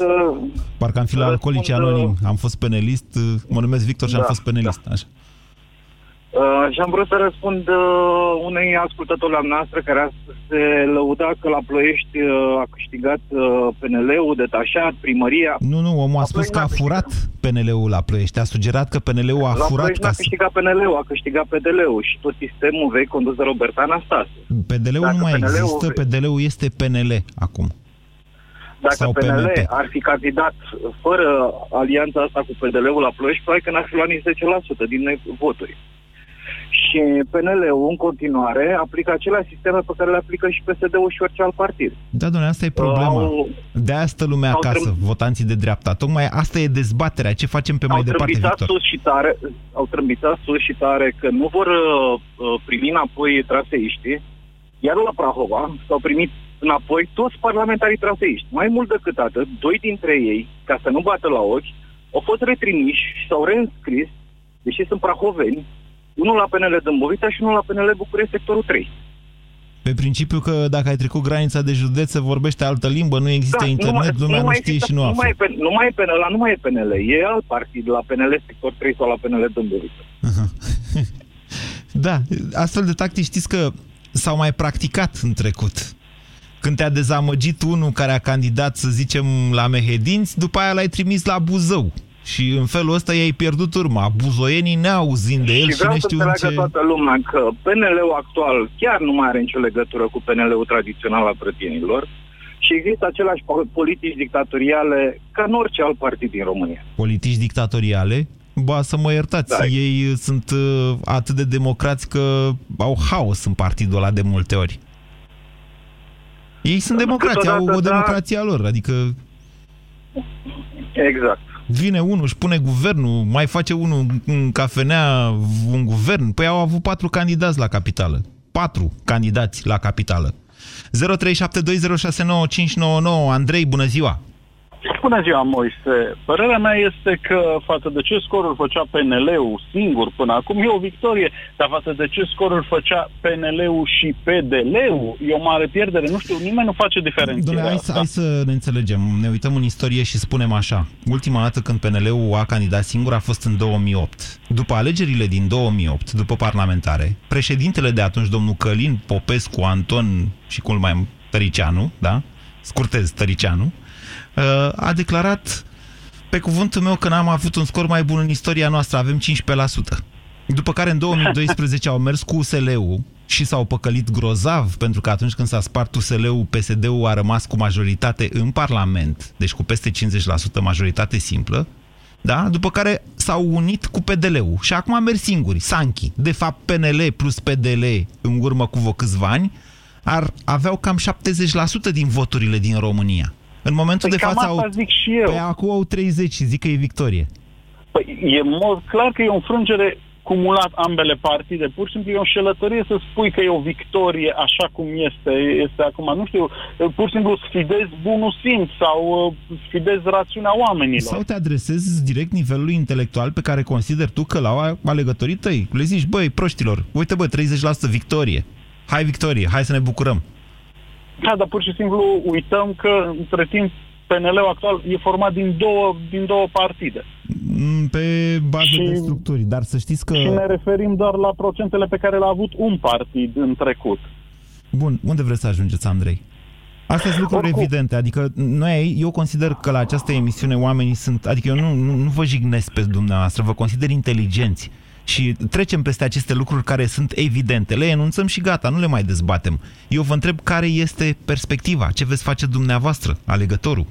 Parcă am fi la Alcoolici Anonim. Am fost penelist, mă numesc Victor și am fost penelist. Da. Așa. Și am vrut să răspund unei ascultători la noastră care se lăuda că la Ploiești a câștigat PNL-ul, detașat, primăria. Nu, nu, omul a spus că a furat PNL-ul la Ploiești. A sugerat că PNL-ul a furat. La Ploiești n-a câștigat PNL-ul, a câștigat PDL-ul și tot sistemul vechi condus de Robert Anastase. PDL-ul nu mai există, PDL-ul este PNL acum. Dacă PNL ar fi candidat fără alianța asta cu PDL-ul la Ploiești, probabil că n-ar fi luat nici 10% din voturi. Și PNL-ul, în continuare, aplică aceleași sisteme pe care le aplică și PSD-ul și orice alt partid. Da, domnule, asta e problema. De-aia stă lumea acasă, votanții de dreapta. Tocmai asta e dezbaterea. Ce facem pe mai departe, Victor? Au trâmbițat sus și tare că nu vor primi înapoi traseiștii, iar la Prahova s-au primit înapoi toți parlamentarii traseiști. Mai mult decât atât, doi dintre ei, ca să nu bată la ochi, au fost retrimiși și s-au reînscris, deși sunt prahoveni, unul la PNL Dâmbovița și unul la PNL București, sectorul 3. Pe principiu că dacă ai trecut granița de județ, se vorbește altă limbă, nu există internet, lumea nu știe și nu află. Nu mai e PNL, nu mai e PNL, e alt partid la PNL, sector 3 sau la PNL Dâmbovița. Da, astfel de tactici știți că s-au mai practicat în trecut. Când te-a dezamăgit unul care a candidat, să zicem, la Mehedinți, după aia l-ai trimis la Buzău. Și în felul ăsta i-ai pierdut urma. Buzoienii neauzind de el și ne știu ce... Și toată lumea că PNL-ul actual chiar nu mai are nicio legătură cu PNL-ul tradițional al prătienilor și există aceleași politici dictatoriale ca în orice alt partid din România. Politici dictatoriale? Ba, să mă iertați, da. Ei sunt atât de democrați că au haos în partidul ăla de multe ori. Ei sunt democrații, au o democrație a lor, adică... Exact. Vine unul, își pune guvernul, mai face unul în cafenea un guvern. Păi au avut 4 candidați la capitală. 4 candidați la capitală. 0372069599. Andrei, bună ziua! Bună ziua, Moise! Părerea mea este că față de ce scoruri făcea PNL-ul singur până acum, e o victorie, dar față de ce scoruri făcea PNL-ul și PDL-ul, e o mare pierdere, nu știu, nimeni nu face diferențiere. Doamne, hai să ne înțelegem, ne uităm în istorie și spunem așa, ultima dată când PNL-ul a candidat singur a fost în 2008. După alegerile din 2008, după parlamentare, președintele de atunci, domnul Călin Popescu, Anton și culmea Tăriceanu, da? Scurtez Tăriceanu, a declarat pe cuvântul meu că n-am avut un scor mai bun în istoria noastră, avem 15%. După care în 2012 au mers cu USL-ul și s-au păcălit grozav, pentru că atunci când s-a spart USL-ul, PSD-ul a rămas cu majoritate în Parlament, deci cu peste 50% majoritate simplă, da? După care s-au unit cu PDL-ul și acum merg singuri, Sanchi. De fapt, PNL plus PDL, în urmă cu vă câțiva ani, aveau cam 70% din voturile din România. În momentul de față au... zic și eu. Păi acum au 30 și zic că e victorie. Păi e mult clar că e o înfrângere cumulat ambele partide. Pur și simplu e o înșelătorie să spui că e o victorie așa cum este acum. Nu știu, pur și simplu sfidezi bunul simț sau sfidezi rațiunea oamenilor. Sau te adresezi direct nivelului intelectual pe care consider tu că l-au alegătorii tăi. Le zici, băi, proștilor, uite bă, 30% victorie. Hai victorie, hai să ne bucurăm. Da, dar pur și simplu uităm că între timp PNL-ul actual e format din două partide. Pe bază de structuri, dar să știți că... Și ne referim doar la procentele pe care le-a avut un partid în trecut. Bun, unde vreți să ajungeți, Andrei? Astea sunt lucruri evidente, adică noi, eu consider că la această emisiune oamenii sunt... Adică eu nu vă jignesc pe dumneavoastră, vă consider inteligenți. Și trecem peste aceste lucruri care sunt evidente. Le enunțăm și gata, nu le mai dezbatem. Eu vă întreb care este perspectiva, ce veți face dumneavoastră, alegătorul?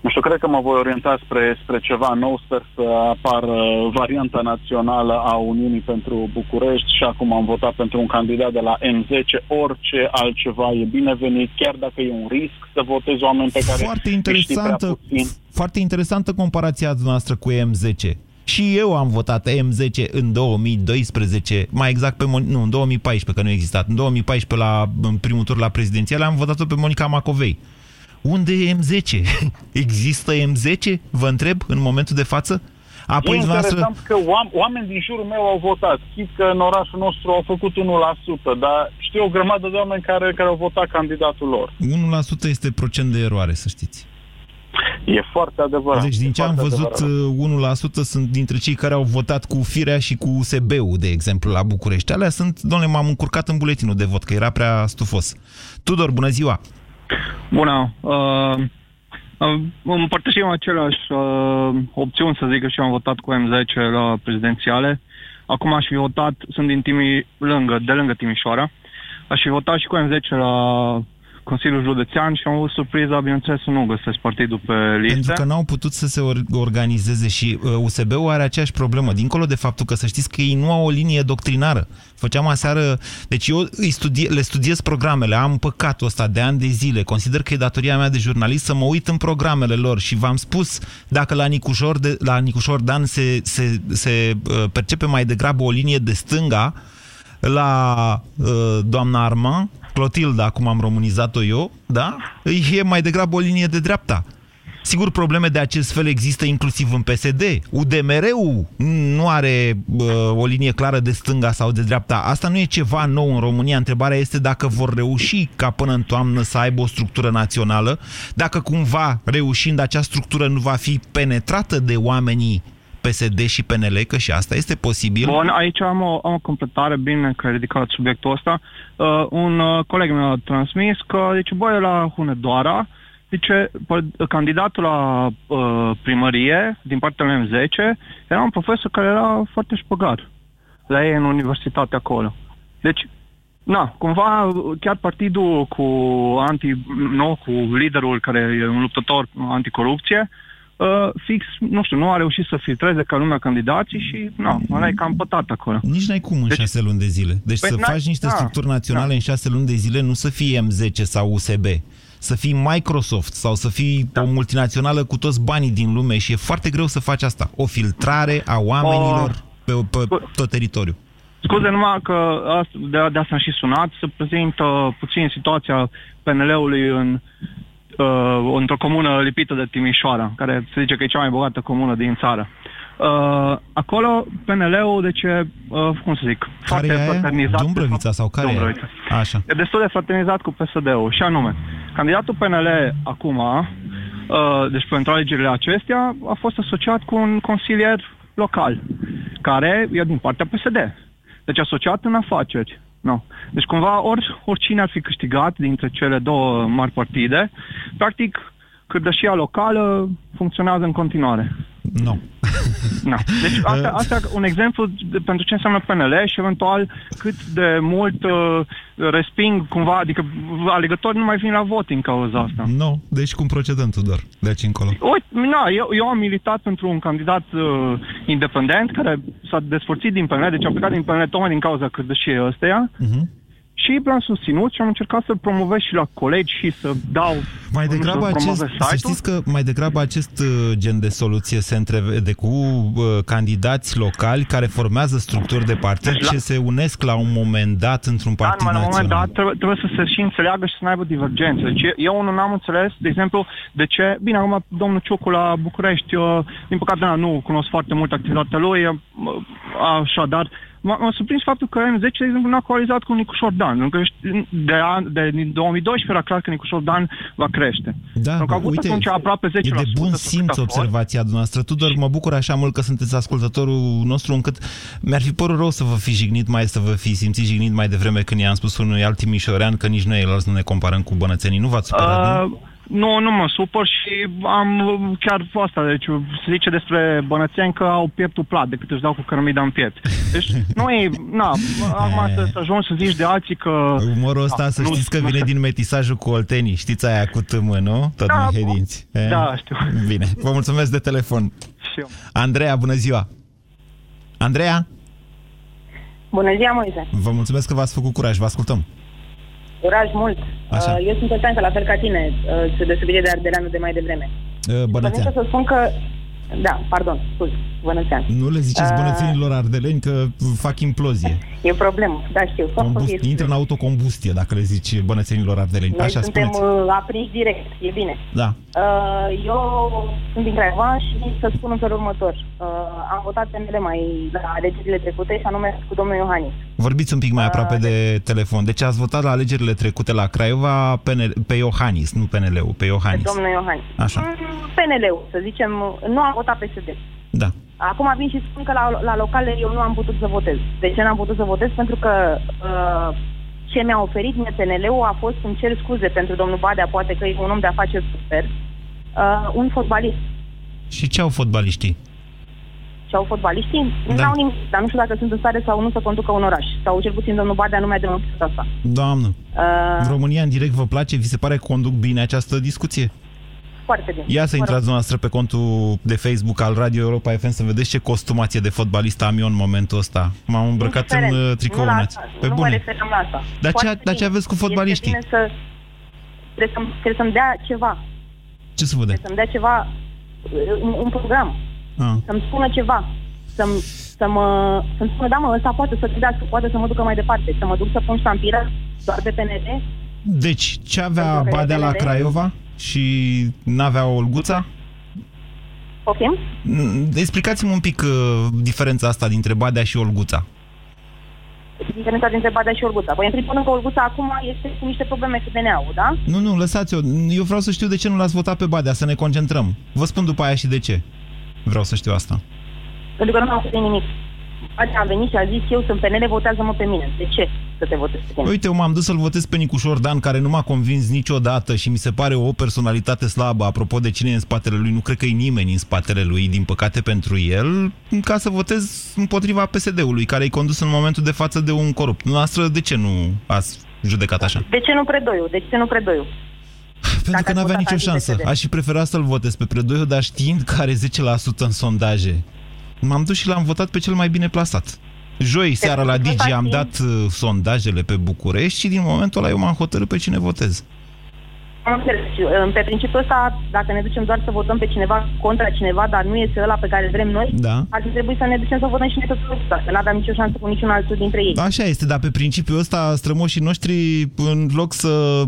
Nu știu, cred că mă voi orienta spre ceva nou, sper să apară varianta națională a Uniunii pentru București și acum am votat pentru un candidat de la M10, orice altceva e binevenit, chiar dacă e un risc să votezi oameni pe care îi știi prea puțin. Foarte interesantă comparația noastră cu M10. Și eu am votat M10 în 2012, mai exact în 2014, că nu exista. În 2014, în primul tur la prezidențiale, am votat-o pe Monica Macovei. Unde e M10? Există M10? Vă întreb în momentul de față? Apoi, e interesant că oameni din jurul meu au votat. Chit că în orașul nostru au făcut 1%, dar știu o grămadă de oameni care au votat candidatul lor. 1% este procent de eroare, să știți. E foarte adevărat. Deci din ce am văzut, adevărat. 1% sunt dintre cei care au votat cu firea și cu USB-ul, de exemplu, la București. Alea sunt, domnule, m-am încurcat în buletinul de vot, că era prea stufos. Tudor, bună ziua! Bună! Împărtășim aceleași opțiuni, să zic că și eu am votat cu M10 la prezidențiale. Acum aș fi votat, sunt din de lângă Timișoara, aș fi votat și cu M10 la Consiliul Județean și am avut surpriza, bineînțeles, să nu găsesc partidul pe listă. Pentru că n-au putut să se organizeze și USB-ul are aceeași problemă. Dincolo de faptul că, să știți, că ei nu au o linie doctrinară. Făceam aseară... Deci eu le studiez programele, am păcatul ăsta de ani de zile. Consider că e datoria mea de jurnalist să mă uit în programele lor și v-am spus, dacă la Nicușor Dan se percepe mai degrabă o linie de stânga, la doamna Armand, Clotilda, cum am românizat-o eu, da? E mai degrabă o linie de dreapta. Sigur, probleme de acest fel există inclusiv în PSD. UDMR-ul nu are o linie clară de stânga sau de dreapta. Asta nu e ceva nou în România. Întrebarea este dacă vor reuși ca până în toamnă să aibă o structură națională, dacă cumva reușind acea structură nu va fi penetrată de oamenii PSD și PNL, că și asta este posibil. Bun, aici am o completare, bine că ai ridicat subiectul ăsta. Un coleg mi-a transmis că, zice, băi, la Hunedoara, zice, candidatul la primărie, din partea M10, era un profesor care era foarte șpăgar la ei în universitate acolo. Deci, na, cumva, chiar partidul cu liderul care e un luptător anticorupție, fix, nu știu, nu a reușit să filtreze ca lumea candidații și, nu, ăla e cam pătat acolo. Nici n-ai cum în 6 luni de zile. Deci să faci niște structuri naționale în 6 luni de zile, nu să fie M10 sau USB, să fii Microsoft sau să fii o multinațională cu toți banii din lume și e foarte greu să faci asta. O filtrare a oamenilor pe tot teritoriul. Scuze numai că de asta am și sunat, să prezintă puțin situația PNL-ului într-o comună lipită de Timișoara, care se zice că e cea mai bogată comună din țară. Acolo PNL-ul, deci, cum să zic, foarte fraternizat. Dumbrăvița sau care Dumbrăvița. Așa. E destul de fraternizat cu PSD-ul. Și anume, candidatul PNL acum, deci pentru alegerile acestea, a fost asociat cu un consilier local, care e din partea PSD. Deci asociat în afaceri. No. Deci cumva oricine ar fi câștigat dintre cele două mari partide, practic cârdășia locală funcționează în continuare. Nu. No. Deci asta e un exemplu pentru ce înseamnă PNL și eventual cât de mult resping cumva, adică alegătorii nu mai vin la vot în cauza asta. Nu, no. Deci cum procedăm, Tudor, de aici încolo? Uite, eu am militat pentru un candidat independent care s-a despărțit din PNL, deci a plecat din PNL tocmai din cauza cârdășiei ăsteia. Și l-am susținut și am încercat să promovez și la colegi și să dau... Mai degrabă acest, să știți că mai degrabă acest gen de soluție se întrevede cu candidați locali care formează structuri de partid și se unesc la un moment dat într-un partid național. La un moment dat trebuie să se și înțeleagă și să n-aibă divergențe. Deci eu nu am înțeles, de exemplu, de ce... Bine, acum domnul Ciucu la București, eu, din păcate nu cunosc foarte mult activitatea lui, așa, dar... M-a surprins faptul că M10, de exemplu, n-a coalizat cu Nicușor Dan. Din 2012 era clar că Nicușor Dan va crește. Da, că a avut atunci aproape 10%. E de bun simț observația noastră. Tudor, mă bucur așa mult că sunteți ascultătorul nostru, încât mi-ar fi părut rău să vă fi jignit mai, să vă fi simțit jignit mai devreme când i-am spus unui alt timișorean că nici noi nu ne comparăm cu bănățenii. Nu v-ați supărat, nu? Nu mă supăr și am chiar asta, deci se zice despre bănățeni că au pieptul plat, decât își dau cu cărămida în piept. Deci noi, acum să ajungi să zici de alții că... Umorul ăsta, să știți că vine din metisajul cu oltenii, știți aia cu tâmă, nu? Tot miherinți. Da, știu. Bine, vă mulțumesc de telefon. Și eu. Andreea, bună ziua! Andreea? Bună ziua, Moise! Vă mulțumesc că v-ați făcut curaj, vă ascultăm. Curaj mult. Așa. Eu sunt băteancă, la fel ca tine, se deosebire de Ardeleanu de mai devreme. Bănățean. Vreau să spun că... Da, pardon, scuze, bănățean. Nu le ziceți bănățenilor ardeleni că fac implozie. E problemă, da, știu. Intră în autocombustie dacă le zici bănățenilor ardeleni. Noi așa, suntem aprinși direct, e bine. Da. Eu sunt din Craiova și să spun în felul următor. Am votat PNL mai la alegerile trecute și anume cu domnul Iohannis. Vorbiți un pic mai aproape de telefon. Deci ați votat la alegerile trecute la Craiova pe Iohannis, nu PNL-ul, pe Iohannis. Pe domnul Iohannis. Așa. PNL-ul, să zicem, nu am votat PSD. Da. Acum vin și spun că la locale eu nu am putut să votez. De ce n-am putut să votez? Pentru că ce mi-a oferit mie PNL-ul a fost, îmi cer scuze pentru domnul Badea, poate că e un om de afaceri super, un fotbalist. Și ce au fotbaliștii? Da. Nu au nimic, dar nu știu dacă sunt în stare sau nu să conducă un oraș. Sau cel puțin domnul Badea nu mi-a demonstrat asta. Doamnă, România în direct vă place? Vi se pare că conduc bine această discuție? Foarte bine. Ia să intrați dumneavoastră pe contul de Facebook al Radio Europa FM să vedeți ce costumație de fotbalist am eu în momentul ăsta. M-am îmbrăcat în tricou naț. Pe nu bune. Mă referam la asta. Dar ce aveți cu fotbaliștii? Trebuie să-mi dea ceva. Ce să vă dea? Să-mi dea ceva, un program. Să-mi spună ceva. Să-mi spună, da mă, ăsta poate să credească, poate să mă ducă mai departe. Să mă duc să pun ștampiră doar de PNL. Deci, ce avea Badea la Craiova? Și n-avea o Olguța? Ok. Explicați-mi un pic diferența asta dintre Badea și Olguța. Diferența dintre Badea și Olguța. Păi, în primul rând că Olguța acum este cu niște probleme cu DNA-ul, da? Nu, lăsați-o. Eu vreau să știu de ce nu l-ați votat pe Badea, să ne concentrăm. Vă spun după aia și de ce. Vreau să știu asta. Pentru că nu am făcut nimic. Badea a venit și a zis, eu sunt PNL, votează-mă pe mine. De ce? Uite, eu m-am dus să-l votez pe Nicușor Dan, care nu m-a convins niciodată și mi se pare o personalitate slabă. Apropo de cine e în spatele lui, nu cred că e nimeni în spatele lui, din păcate pentru el, ca să votez împotriva PSD-ului, care e condus în momentul de față de un corupt. Noastră, de ce nu ați judecat așa? De ce nu Predoiu? Pentru că n-avea nicio șansă. Aș fi preferat să-l votez pe Predoiu, dar știind că are 10% în sondaje, m-am dus și l-am votat pe cel mai bine plasat. Joi seara la Digi am dat sondajele pe București și din momentul ăla eu m-am hotărât pe cine votez. Am înțeles. Pe principiul ăsta, dacă ne ducem doar să votăm pe cineva contra cineva, dar nu este ăla pe care vrem noi, da, ar trebui să ne ducem să votăm și noi totul ăsta, că n-aveam nicio șansă cu niciun altul dintre ei. Așa este, dar pe principiul ăsta strămoșii noștri, în loc să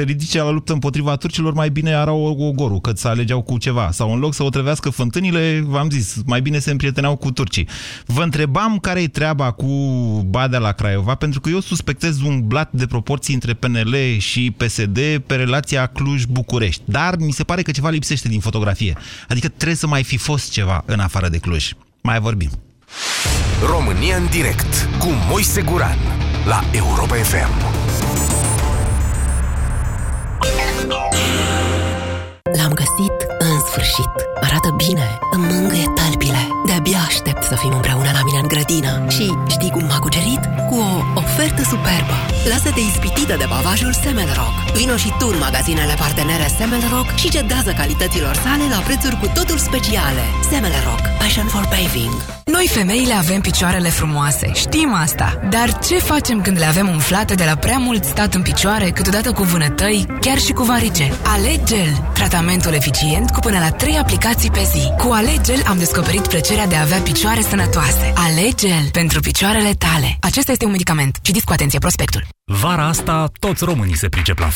ridice la luptă împotriva turcilor, mai bine arau ogorul, că să alegeau cu ceva. Sau în loc să o trevească fântânile, v-am zis, mai bine se împrieteneau cu turcii. Vă întrebam care e treaba cu Badea la Craiova, pentru că eu suspectez un blat de proporții între PNL și PSD pe relația Cluj-București. Dar mi se pare că ceva lipsește din fotografie. Adică trebuie să mai fi fost ceva în afară de Cluj. Mai vorbim. România în direct cu Moise Guran la Europa FM. La Te-am găsit în sfârșit. Arată bine, îmi mângâie talpile. De-abia aștept să fim împreună la mine în grădină. Și știi cum m-a cucerit? Cu o ofertă superbă. Lasă-te ispitită de pavajul Semelrock. Vino și tu în magazinele partenere Semelrock și cedează calităților sale la prețuri cu totul speciale. Semelrock. Passion for paving. Noi femeile avem picioarele frumoase. Știm asta. Dar ce facem când le avem umflate de la prea mult stat în picioare, câteodată cu vânătăi, chiar și cu varicel? Alegel. Tratamentul eficient cu până la 3 aplicații pe zi. Cu Alegel am descoperit plăcerea de a avea picioare sănătoase. Alegel pentru picioarele tale. Acesta este un medicament. Citiți cu atenție prospectul. Vara asta toți românii se pricep la